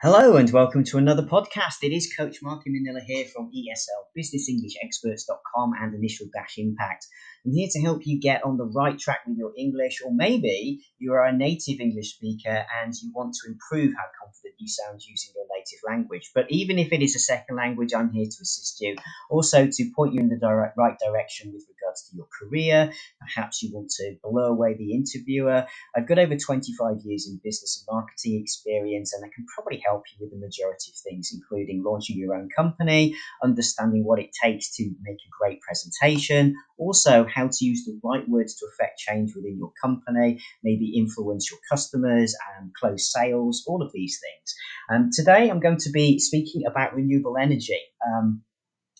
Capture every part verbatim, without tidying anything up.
Hello and welcome to another podcast. It is Coach Martin Manila here from E S L Business English Experts dot com and Initial-Impact. I'm here to help you get on the right track with your English, or maybe you are a native English speaker and you want to improve how confident you sound using your native language. But even if it is a second language, I'm here to assist you. Also to point you in the direct, right direction with regards to your career. Perhaps you want to blow away the interviewer. I've got over twenty-five years in business and marketing experience, and I can probably help help you with the majority of things, including launching your own company, understanding what it takes to make a great presentation, also how to use the right words to affect change within your company, maybe influence your customers and close sales, all of these things. Um, today, I'm going to be speaking about renewable energy. Um,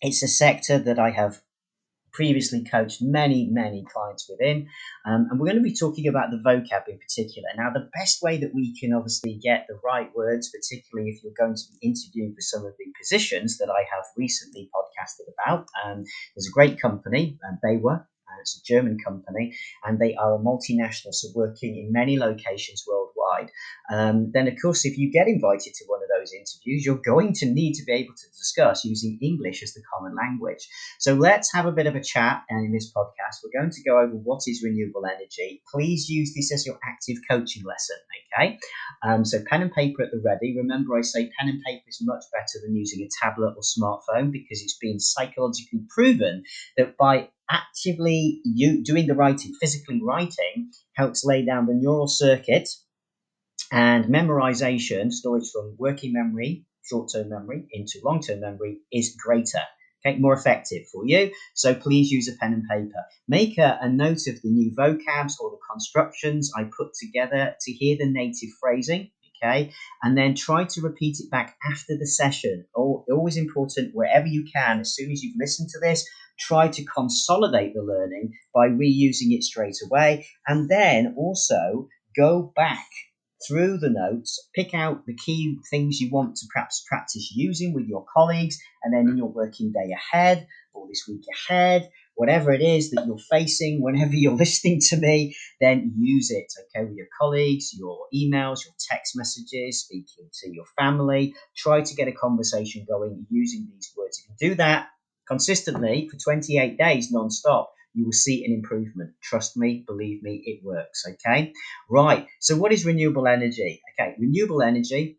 it's a sector that I have previously coached many, many clients within. Um, and we're going to be talking about the vocab in particular. Now, the best way that we can obviously get the right words, particularly if you're going to be interviewing for some of the positions that I have recently podcasted about, um, there's a great company, uh, BayWa. It's a German company, and they are a multinational, so working in many locations worldwide. Um, then, of course, if you get invited to one of those interviews, you're going to need to be able to discuss using English as the common language. So let's have a bit of a chat in this podcast. We're going to go over what is renewable energy. Please use this as your active coaching lesson, okay? Um, so pen and paper at the ready. Remember, I say pen and paper is much better than using a tablet or smartphone, because it's been psychologically proven that by actively you doing the writing, physically writing, helps lay down the neural circuit and memorization, storage from working memory, short-term memory into long-term memory, is greater, okay, more effective for you. So please use a pen and paper. Make a, a note of the new vocabs or the constructions I put together to hear the native phrasing. Okay, and then try to repeat it back after the session. Oh, always important, wherever you can, as soon as you've listened to this, try to consolidate the learning by reusing it straight away. And then also go back through the notes, pick out the key things you want to perhaps practice using with your colleagues, and then in your working day ahead or this week ahead, whatever it is that you're facing, whenever you're listening to me, then use it, okay, with your colleagues, your emails, your text messages, speaking to your family. Try to get a conversation going using these words. If you do that consistently for twenty-eight days non-stop, you will see an improvement. Trust me, believe me, it works, okay? Right, so what is renewable energy? Okay, renewable energy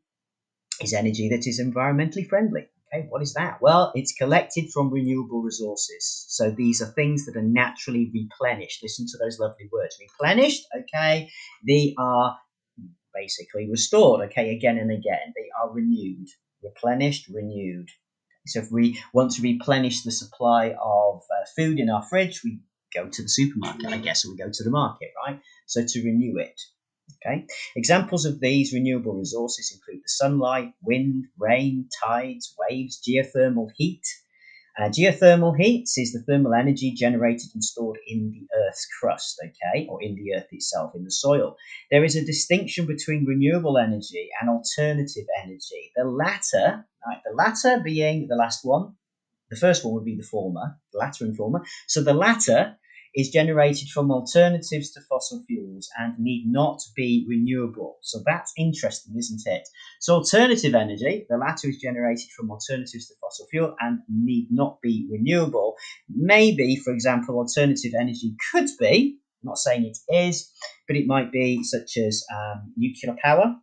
is energy that is environmentally friendly. Okay, what is that? Well, it's collected from renewable resources. So these are things that are naturally replenished. Listen to those lovely words. Replenished, okay? They are basically restored, okay, again and again. They are renewed, replenished, renewed. So if we want to replenish the supply of uh, food in our fridge, we go to the supermarket, I guess, or we go to the market, right? So to renew it. Okay. Examples of these renewable resources include the sunlight, wind, rain, tides, waves, geothermal heat. Uh, geothermal heat is the thermal energy generated and stored in the Earth's crust, okay, or in the Earth itself, in the soil. There is a distinction between renewable energy and alternative energy. The latter, right, the latter being the last one, the first one would be the former, the latter and former. So the latter is generated from alternatives to fossil fuels and need not be renewable. So that's interesting, isn't it? So alternative energy, the latter is generated from alternatives to fossil fuel and need not be renewable. Maybe, for example, alternative energy could be, I'm not saying it is, but it might be such as um, nuclear power,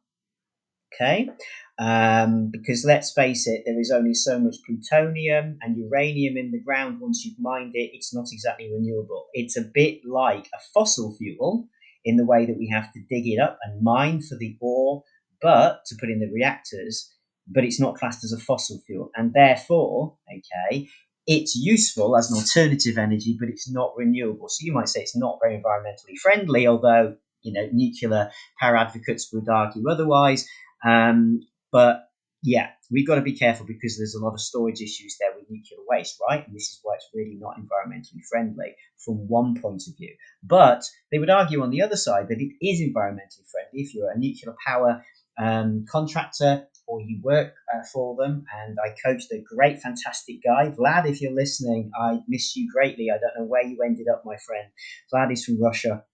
okay? Um, because let's face it, there is only so much plutonium and uranium in the ground. Once you've mined it, it's not exactly renewable. It's a bit like a fossil fuel in the way that we have to dig it up and mine for the ore, but to put in the reactors, but it's not classed as a fossil fuel. And therefore, okay, it's useful as an alternative energy, but it's not renewable. So you might say it's not very environmentally friendly, although, you know, nuclear power advocates would argue otherwise. Um, But yeah, we've got to be careful because there's a lot of storage issues there with nuclear waste, right? And this is why it's really not environmentally friendly from one point of view. But they would argue on the other side that it is environmentally friendly if you're a nuclear power um, contractor or you work uh, for them. And I coached a great, fantastic guy. Vlad, if you're listening, I miss you greatly. I don't know where you ended up, my friend. Vlad is from Russia.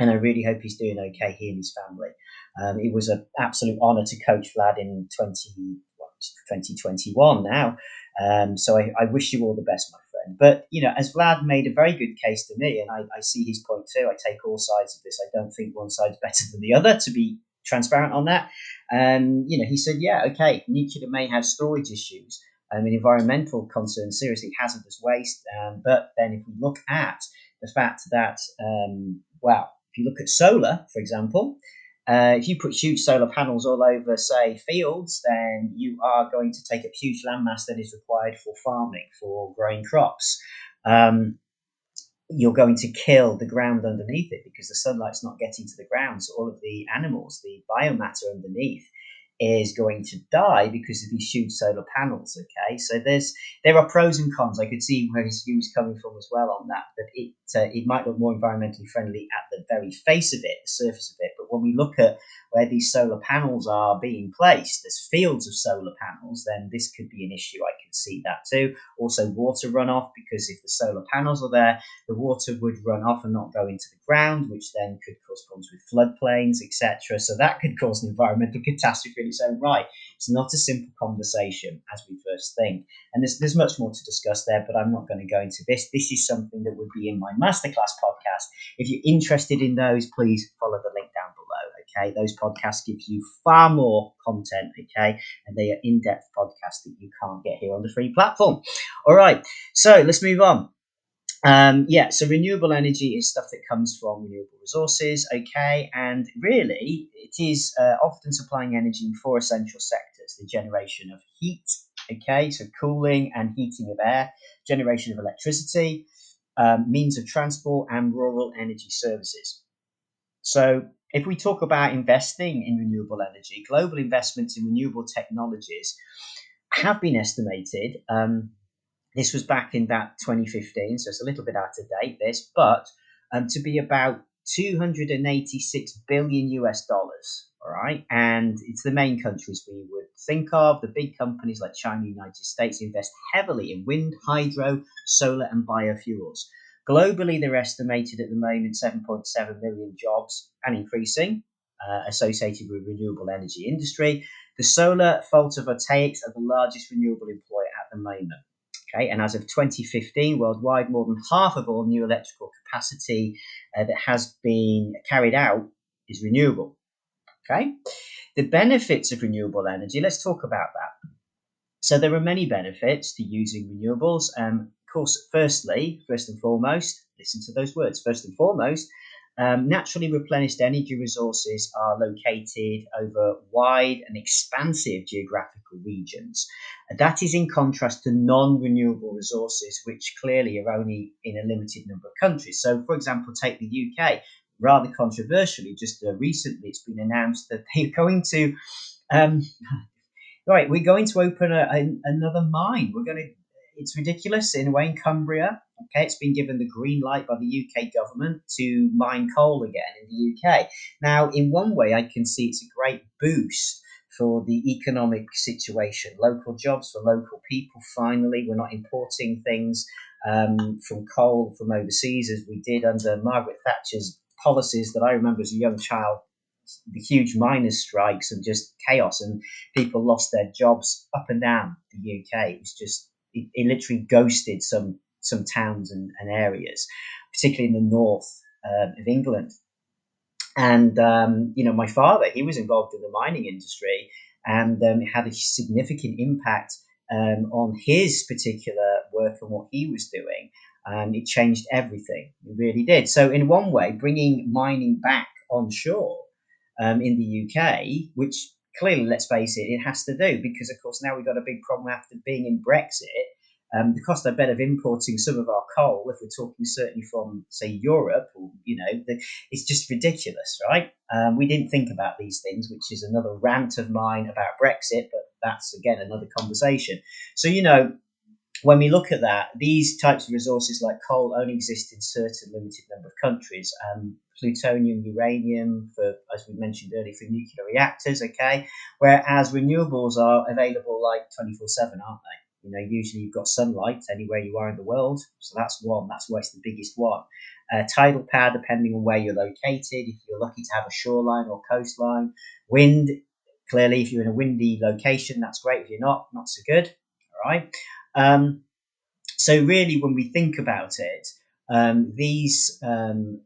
And I really hope he's doing okay, he and his family. Um, it was an absolute honour to coach Vlad in twenty, what, twenty twenty-one now. Um, so I, I wish you all the best, my friend. But, you know, as Vlad made a very good case to me, and I, I see his point too, I take all sides of this. I don't think one side's better than the other, to be transparent on that. Um, you know, he said, yeah, okay, nuclear may have storage issues. I mean, environmental concerns, seriously, hazardous waste. Um, but then if we look at the fact that, um, well, if you look at solar, for example, uh, if you put huge solar panels all over, say, fields, then you are going to take up huge landmass that is required for farming, for growing crops. Um, you're going to kill the ground underneath it because the sunlight's not getting to the ground. So all of the animals, the biomatter underneath, is going to die because of these huge solar panels. Okay, so there's there are pros and cons. I could see where his view was coming from as well on that. That it uh, it might look more environmentally friendly at the very face of it, the surface of it. But when we look at where these solar panels are being placed, there's fields of solar panels. Then this could be an issue. I can see that too. Also, water runoff, because if the solar panels are there, the water would run off and not go into the ground, which then could cause problems with floodplains, et cetera. So that could cause an environmental catastrophe. Its own right. It's not a simple conversation as we first think, and there's there's much more to discuss there, but I'm not going to go into this. This is something that would be in my masterclass podcast. If you're interested in those, please follow the link down below. Okay, those podcasts give you far more content. Okay, and they are in-depth podcasts that you can't get here on the free platform. All right, so let's move on. Um, yeah, so renewable energy is stuff that comes from renewable resources, okay, and really it is uh, often supplying energy in four essential sectors: the generation of heat, okay, so cooling and heating of air, generation of electricity, um, means of transport, and rural energy services. So if we talk about investing in renewable energy, global investments in renewable technologies have been estimated. Um, This was back in that twenty fifteen, so it's a little bit out of date, this, but um, to be about two hundred eighty-six billion U S dollars, all right? And it's the main countries we would think of. The big companies like China and the United States invest heavily in wind, hydro, solar, and biofuels. Globally, they're estimated at the moment seven point seven million jobs and increasing uh, associated with renewable energy industry. The solar photovoltaics are the largest renewable employer at the moment. Okay, and as of twenty fifteen, worldwide, more than half of all new electrical capacity uh, that has been carried out is renewable. Okay, the benefits of renewable energy, let's talk about that. So there are many benefits to using renewables. Um, of course, firstly, first and foremost, listen to those words, first and foremost, um, naturally replenished energy resources are located over wide and expansive geographical regions. That is in contrast to non-renewable resources, which clearly are only in a limited number of countries. So, for example, take the U K. Rather controversially, just uh, recently, it's been announced that they're going to, um, right, we're going to open a, a, another mine. We're going to, it's ridiculous, in a way, in Cumbria. Okay, it's been given the green light by the U K government to mine coal again in the U K. Now, in one way, I can see it's a great boost for the economic situation, local jobs for local people. Finally, we're not importing things um, from coal from overseas as we did under Margaret Thatcher's policies that I remember as a young child, the huge miners' strikes and just chaos, and people lost their jobs up and down the U K. It was just, it, it literally ghosted some, some towns and, and areas, particularly in the north uh, of England. And, um, you know, my father, he was involved in the mining industry, and um, it had a significant impact um, on his particular work and what he was doing. And it changed everything. It really did. So in one way, bringing mining back onshore um, in the U K, which clearly, let's face it, it has to do, because, of course, now we've got a big problem after being in Brexit. Um, the cost, I bet, of importing some of our coal, if we're talking certainly from, say, Europe, or, you know, the, it's just ridiculous, right? Um, we didn't think about these things, which is another rant of mine about Brexit, but that's, again, another conversation. So, you know, when we look at that, these types of resources like coal only exist in certain limited number of countries. Um, plutonium, uranium, for, as we mentioned earlier, for nuclear reactors, okay? Whereas renewables are available like twenty-four seven, aren't they? You know, usually you've got sunlight anywhere you are in the world. So that's one. That's where it's the biggest one. Uh, tidal power, depending on where you're located. If you're lucky to have a shoreline or coastline. Wind, clearly, if you're in a windy location, that's great. If you're not, not so good. All right. Um, so really, when we think about it, um, these um,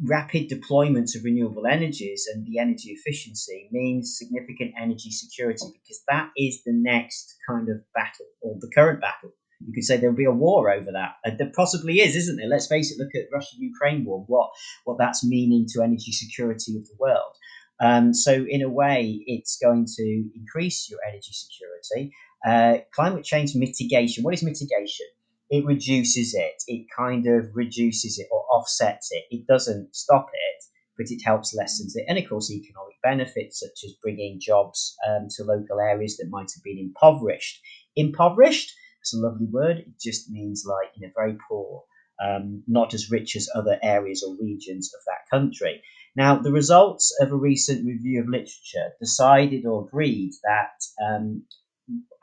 rapid deployments of renewable energies and the energy efficiency means significant energy security, because that is the next kind of battle, or the current battle. You could say there'll be a war over that. And there possibly is, isn't there? Let's face it, look at Russia-Ukraine war, what, what that's meaning to energy security of the world. Um, so in a way, it's going to increase your energy security. Uh, climate change mitigation. What is mitigation? It reduces it. It kind of reduces it or offsets it. It doesn't stop it, but it helps lessen it. And of course, economic benefits, such as bringing jobs um, to local areas that might have been impoverished. Impoverished, it's a lovely word. It just means like, you know, very poor, um, not as rich as other areas or regions of that country. Now, the results of a recent review of literature decided or agreed that um,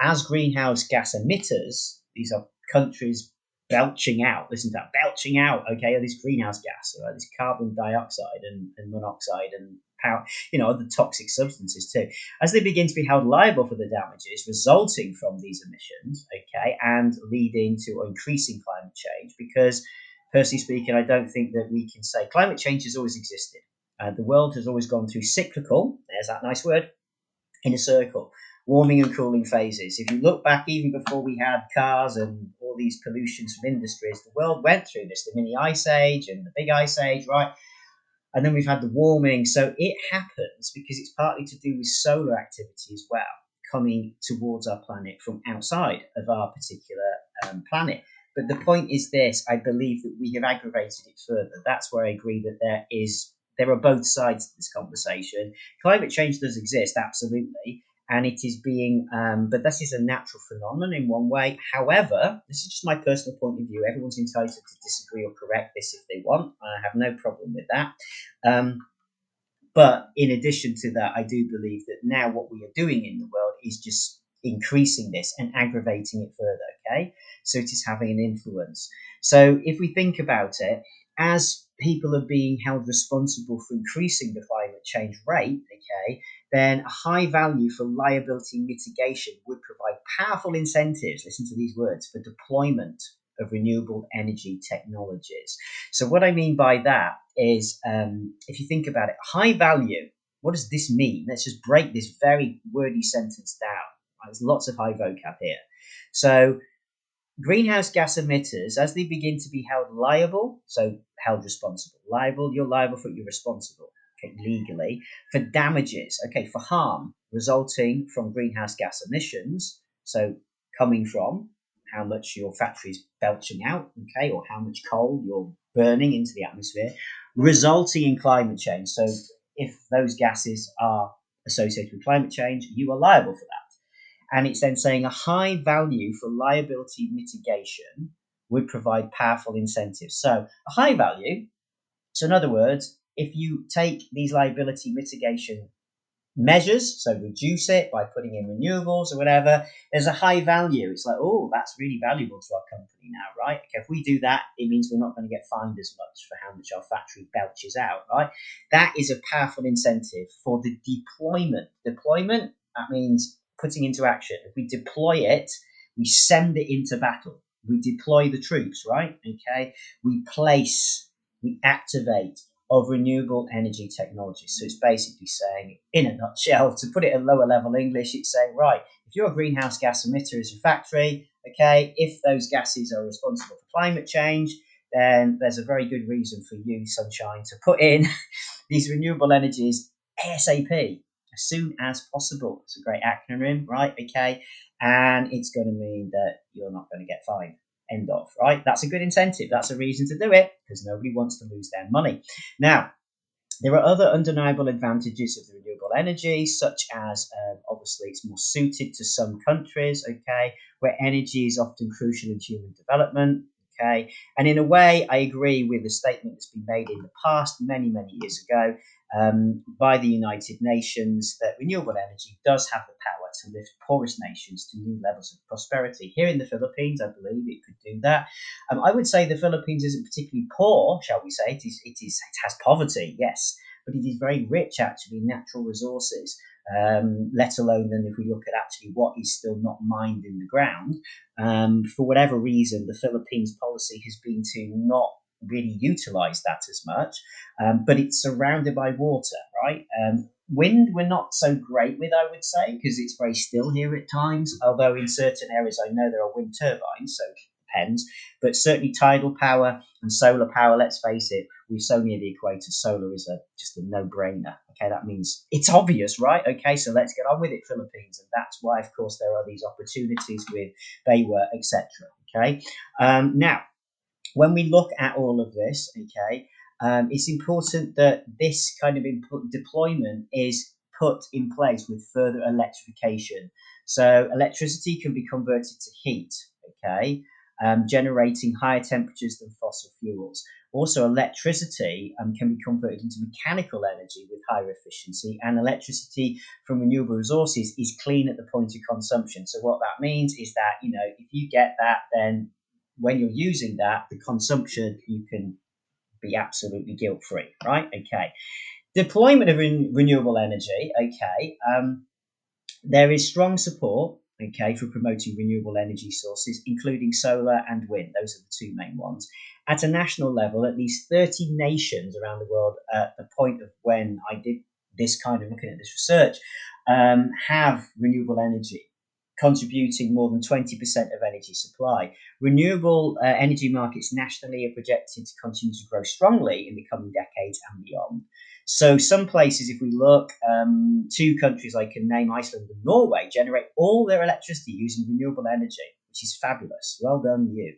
as greenhouse gas emitters, these are countries belching out, listen to that, belching out, okay, all this greenhouse gas, right, this carbon dioxide and, and monoxide and power, you know, other toxic substances too, as they begin to be held liable for the damages resulting from these emissions, okay, and leading to increasing climate change. Because, personally speaking, I don't think that we can say climate change has always existed. Uh, the world has always gone through cyclical, there's that nice word, in a circle. Warming and cooling phases. If you look back, even before we had cars and all these pollutions from industries, the world went through this, the mini ice age and the big ice age, right? And then we've had the warming. So it happens because it's partly to do with solar activity as well, coming towards our planet from outside of our particular um, planet. But the point is this, I believe that we have aggravated it further. That's where I agree that there is, there are both sides to this conversation. Climate change does exist, absolutely. And it is being, um, but this is a natural phenomenon in one way. However, this is just my personal point of view. Everyone's entitled to disagree or correct this if they want. I have no problem with that. Um, but in addition to that, I do believe that now what we are doing in the world is just increasing this and aggravating it further, okay? So it is having an influence. So if we think about it, as people are being held responsible for increasing the climate change rate, okay, then a high value for liability mitigation would provide powerful incentives, listen to these words, for deployment of renewable energy technologies. So what I mean by that is, um, if you think about it, high value, what does this mean? Let's just break this very wordy sentence down. There's lots of high vocab here. So greenhouse gas emitters, as they begin to be held liable, so held responsible, liable, you're liable for it, you're responsible, okay, legally, for damages, okay, for harm resulting from greenhouse gas emissions, so coming from how much your factory's belching out, okay, or how much coal you're burning into the atmosphere, resulting in climate change. So if those gases are associated with climate change, you are liable for that. And it's then saying a high value for liability mitigation would provide powerful incentives. So a high value, so in other words, if you take these liability mitigation measures, so reduce it by putting in renewables or whatever, there's a high value. It's like, oh, that's really valuable to our company now, right? Okay, if we do that, it means we're not going to get fined as much for how much our factory belches out, right? That is a powerful incentive for the deployment. Deployment, that means putting into action. If we deploy it, we send it into battle. We deploy the troops, right? Okay. We place, we activate of renewable energy technology. So it's basically saying, in a nutshell, to put it in lower level English, it's saying, right, if your greenhouse gas emitter is your factory, okay, if those gases are responsible for climate change, then there's a very good reason for you, Sunshine, to put in these renewable energies ASAP. As soon as possible. It's a great acronym, right? Okay. And it's going to mean that you're not going to get fined. End of, right? That's a good incentive. That's a reason to do it because nobody wants to lose their money. Now, there are other undeniable advantages of the renewable energy, such as um, obviously it's more suited to some countries, okay, where energy is often crucial in human development. Okay. And in a way, I agree with the statement that's been made in the past many, many years ago um, by the United Nations that renewable energy does have the power to lift poorest nations to new levels of prosperity. Here in the Philippines, I believe it could do that. Um, I would say the Philippines isn't particularly poor, shall we say. It is, it is, it has poverty, yes, but it is very rich, actually, in natural resources, um, let alone then if we look at actually what is still not mined in the ground. Um, for whatever reason, the Philippines policy has been to not really utilize that as much, um, but it's surrounded by water, right? Um, wind we're not so great with, I would say, because it's very still here at times, although in certain areas I know there are wind turbines, so depends, but certainly tidal power and solar power, let's face it, we're so near the equator, solar is a just a no-brainer. Okay, that means it's obvious, right? Okay, so let's get on with it, Philippines. And that's why, of course, there are these opportunities with BayWa, et cetera. Okay, um, now, when we look at all of this, okay, um, it's important that this kind of imp- deployment is put in place with further electrification. So electricity can be converted to heat, okay, Um, generating higher temperatures than fossil fuels. Also, electricity um, can be converted into mechanical energy with higher efficiency, and electricity from renewable resources is clean at the point of consumption. So what that means is that, you know, if you get that, then when you're using that, the consumption, you can be absolutely guilt-free, right? Okay. Deployment of re- renewable energy, okay. Um, there is strong support, okay, for promoting renewable energy sources, including solar and wind. Those are the two main ones. At a national level, at least thirty nations around the world, at the point of when I did this kind of looking at this research, um, have renewable energy, contributing more than twenty percent of energy supply. Renewable uh, energy markets nationally are projected to continue to grow strongly in the coming decades and beyond. So some places, if we look, um, two countries I can name, Iceland and Norway, generate all their electricity using renewable energy, which is fabulous. Well done, you.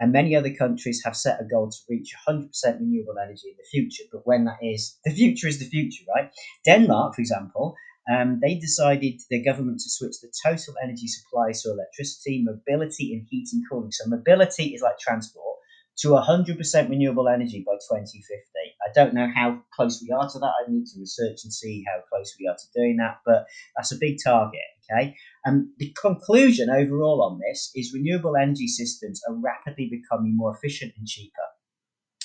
And many other countries have set a goal to reach one hundred percent renewable energy in the future. But when that is, the future is the future, right? Denmark, for example, um, they decided, their government, to switch the total energy supply to electricity, mobility and heat and cooling. So mobility is like transport, to one hundred percent renewable energy by twenty fifty. I don't know how close we are to that. I need to research and see how close we are to doing that, but that's a big target, okay? And the conclusion overall on this is renewable energy systems are rapidly becoming more efficient and cheaper.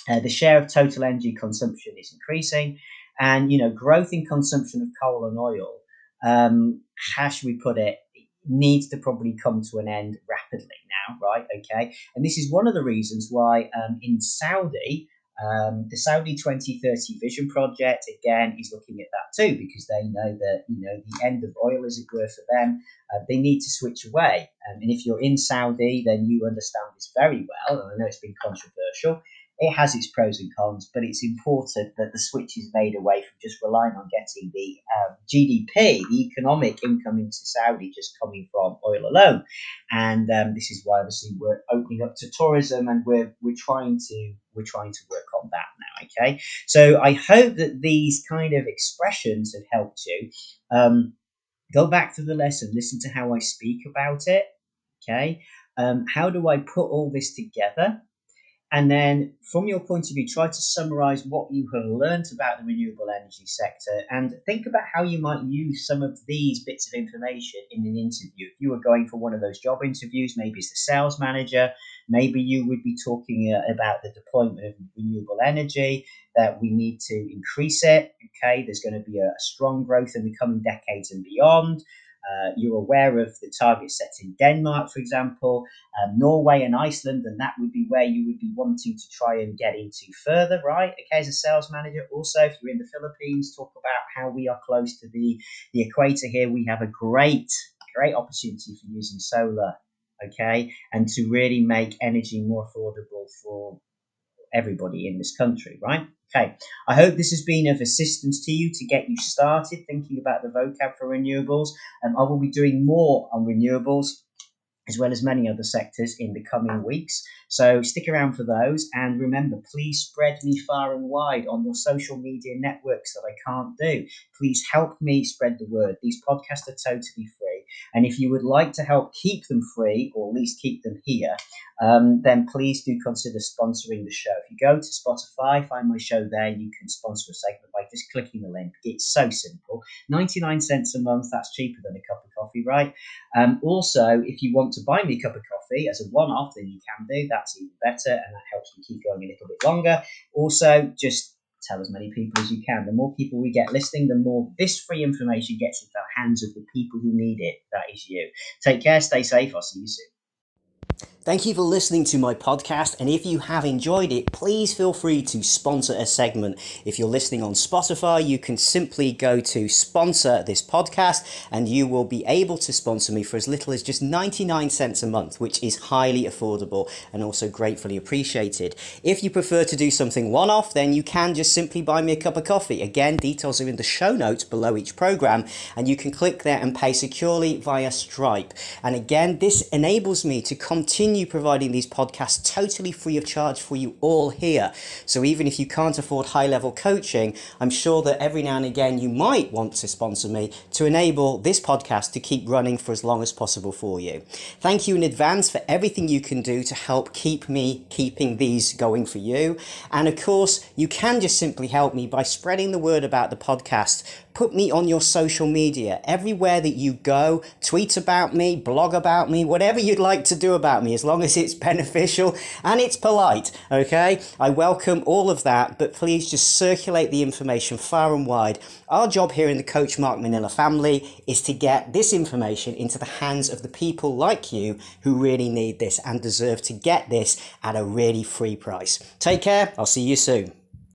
Uh, the share of total energy consumption is increasing, and, you know, growth in consumption of coal and oil, um, how should we put it, needs to probably come to an end rapidly now, right? Okay, and this is one of the reasons why um, in Saudi, um, the Saudi twenty thirty Vision Project, again, is looking at that too, because they know that, you know, the end of oil, as it were, for them, uh, they need to switch away. Um, and if you're in Saudi, then you understand this very well, and I know it's been controversial. It has its pros and cons, but it's important that the switch is made away from just relying on getting the um, G D P, the economic income into Saudi, just coming from oil alone. And um, this is why, obviously, we're opening up to tourism, and we're we're trying to we're trying to work on that now. Okay, so I hope that these kind of expressions have helped you. Um, go back to the lesson, listen to how I speak about it. Okay, um, how do I put all this together? And then from your point of view, try to summarize what you have learned about the renewable energy sector, and think about how you might use some of these bits of information in an interview. If you were going for one of those job interviews, maybe as the sales manager, maybe you would be talking about the deployment of renewable energy, that we need to increase it. Okay, there's going to be a strong growth in the coming decades and beyond. Uh, you're aware of the targets set in Denmark, for example, um, Norway and Iceland, and that would be where you would be wanting to try and get into further, right? Okay, as a sales manager. Also, if you're in the Philippines, talk about how we are close to the, the equator here. We have a great, great opportunity for using solar, okay, and to really make energy more affordable for everybody in this country, right? Okay, I hope this has been of assistance to you to get you started thinking about the vocab for renewables. Um, I will be doing more on renewables as well as many other sectors in the coming weeks. So stick around for those. And remember, please spread me far and wide on your social media networks that I can't do. Please help me spread the word. These podcasts are totally free. And if you would like to help keep them free, or at least keep them here, um, then please do consider sponsoring the show. If you go to Spotify, find my show there, you can sponsor a segment by just clicking the link. It's so simple. ninety-nine cents a month, that's cheaper than a cup of coffee, right? Um, also, if you want to buy me a cup of coffee as a one-off, then you can do. That's even better, and that helps me keep going a little bit longer. Also, just tell as many people as you can. The more people we get listening, the more this free information gets into the hands of the people who need it. That is you. Take care, stay safe. I'll see you soon. Thank you for listening to my podcast, and if you have enjoyed it, please feel free to sponsor a segment. If you're listening on Spotify, you can simply go to sponsor this podcast, and you will be able to sponsor me for as little as just ninety-nine cents a month, which is highly affordable and also gratefully appreciated. If you prefer to do something one-off, then you can just simply buy me a cup of coffee. Again, details are in the show notes below each program, and you can click there and pay securely via Stripe. And again, this enables me to continue providing these podcasts totally free of charge for you all here. So even if you can't afford high-level coaching, I'm sure that every now and again you might want to sponsor me to enable this podcast to keep running for as long as possible for you. Thank you in advance for everything you can do to help keep me keeping these going for you. And of course, you can just simply help me by spreading the word about the podcast. Put me on your social media. Everywhere that you go, tweet about me, blog about me, whatever you'd like to do about me, as long as it's beneficial and it's polite, okay? I welcome all of that, but please just circulate the information far and wide. Our job here in the Coach Mark Manila family is to get this information into the hands of the people like you who really need this and deserve to get this at a really free price. Take care. I'll see you soon.